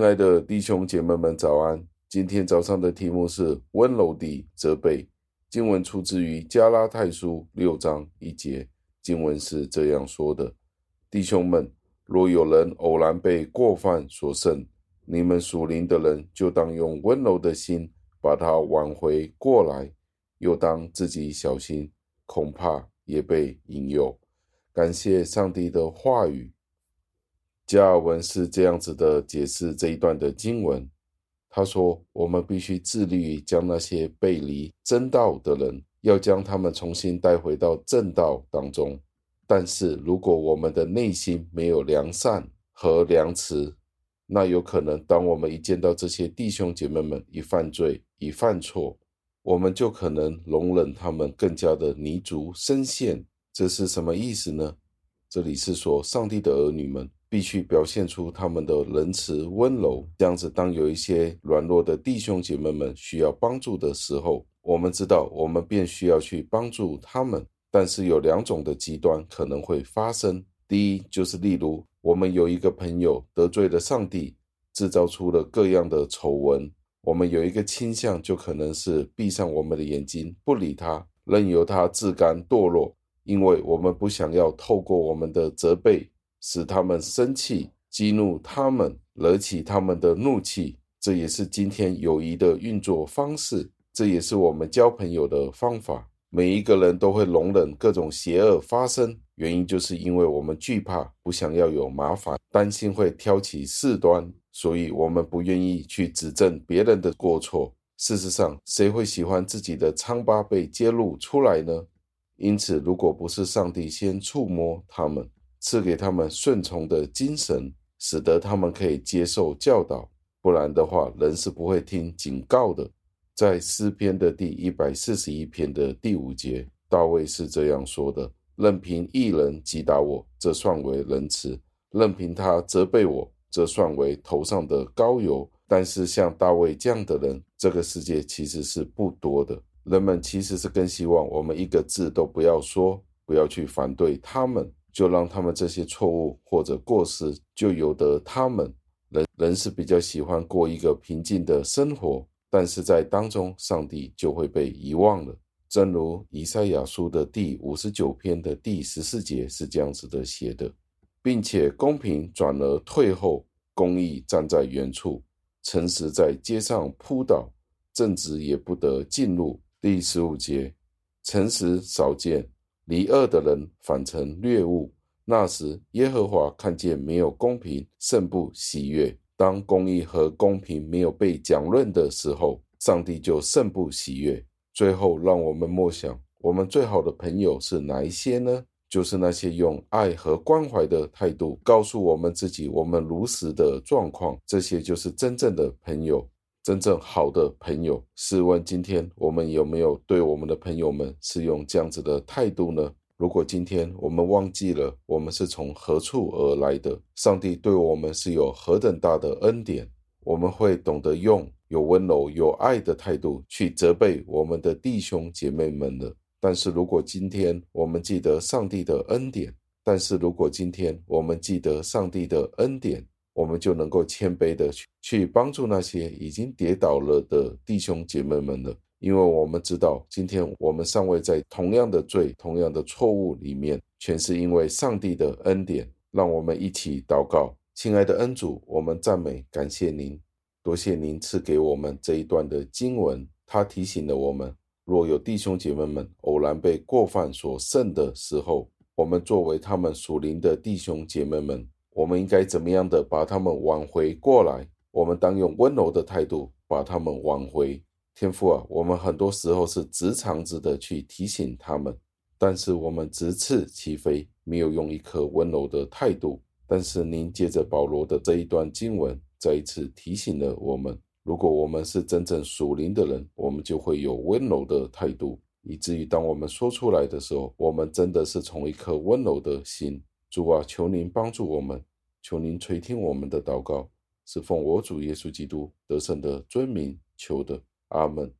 亲爱的弟兄姐妹们早安，今天早上的题目是温柔地责备。经文出自于加拉太书6章1节，经文是这样说的：弟兄们，若有人偶然被过犯所胜，你们属灵的人就当用温柔的心把他挽回过来，又当自己小心，恐怕也被引诱。感谢上帝的话语。加尔文是这样子的解释这一段的经文，他说我们必须致力于将那些背离真道的人，要将他们重新带回到正道当中。但是如果我们的内心没有良善和良慈，那有可能当我们一见到这些弟兄姐妹们一犯罪一犯错，我们就可能容忍他们更加的泥足深陷。这是什么意思呢？这里是说上帝的儿女们必须表现出他们的仁慈温柔，这样子当有一些软弱的弟兄姐妹们需要帮助的时候，我们知道我们便需要去帮助他们。但是有两种的极端可能会发生。第一，就是例如我们有一个朋友得罪了上帝，制造出了各样的丑闻，我们有一个倾向就可能是闭上我们的眼睛不理他，任由他自甘堕落，因为我们不想要透过我们的责备使他们生气，激怒他们，惹起他们的怒气。这也是今天友谊的运作方式，这也是我们交朋友的方法。每一个人都会容忍各种邪恶发生，原因就是因为我们惧怕，不想要有麻烦，担心会挑起事端，所以我们不愿意去指正别人的过错。事实上，谁会喜欢自己的疮疤被揭露出来呢？因此，如果不是上帝先触摸他们，赐给他们顺从的精神，使得他们可以接受教导，不然的话，人是不会听警告的。在诗篇的第141篇的第5节，大卫是这样说的：任凭一人击打我，这算为仁慈；任凭他责备我，这算为头上的膏油。但是像大卫这样的人，这个世界其实是不多的。人们其实是更希望我们一个字都不要说，不要去反对他们，就让他们这些错误或者过失就由得他们。人是比较喜欢过一个平静的生活，但是在当中上帝就会被遗忘了。正如以赛亚书的第59篇的第14节是这样子的写的：并且公平转而退后，公义站在远处，诚实在街上扑倒，正直也不得进入。第15节：诚实少见，离恶的人反成掠物。那时耶和华看见没有公平，甚不喜悦。当公义和公平没有被讲论的时候，上帝就甚不喜悦。最后，让我们默想，我们最好的朋友是哪一些呢？就是那些用爱和关怀的态度告诉我们自己我们如实的状况，这些就是真正的朋友，真正好的朋友。试问今天我们有没有对我们的朋友们是用这样子的态度呢？如果今天我们忘记了我们是从何处而来的，上帝对我们是有何等大的恩典，我们会懂得用有温柔有爱的态度去责备我们的弟兄姐妹们了。但是如果今天我们记得上帝的恩典，我们就能够谦卑的去帮助那些已经跌倒了的弟兄姐妹们了。因为我们知道今天我们尚未在同样的罪同样的错误里面，全是因为上帝的恩典。让我们一起祷告。亲爱的恩主，我们赞美感谢您，多谢您赐给我们这一段的经文，它提醒了我们，若有弟兄姐妹们偶然被过犯所胜的时候，我们作为他们属灵的弟兄姐妹们，我们应该怎么样的把他们挽回过来？我们当用温柔的态度把他们挽回。天父啊，我们很多时候是直肠子的去提醒他们，但是我们直刺其非，没有用一颗温柔的态度。但是您借着保罗的这一段经文再一次提醒了我们，如果我们是真正属灵的人，我们就会有温柔的态度，以至于当我们说出来的时候，我们真的是从一颗温柔的心。主啊，求您帮助我们，求您垂听我们的祷告，是奉我主耶稣基督得胜的尊名求的，阿们。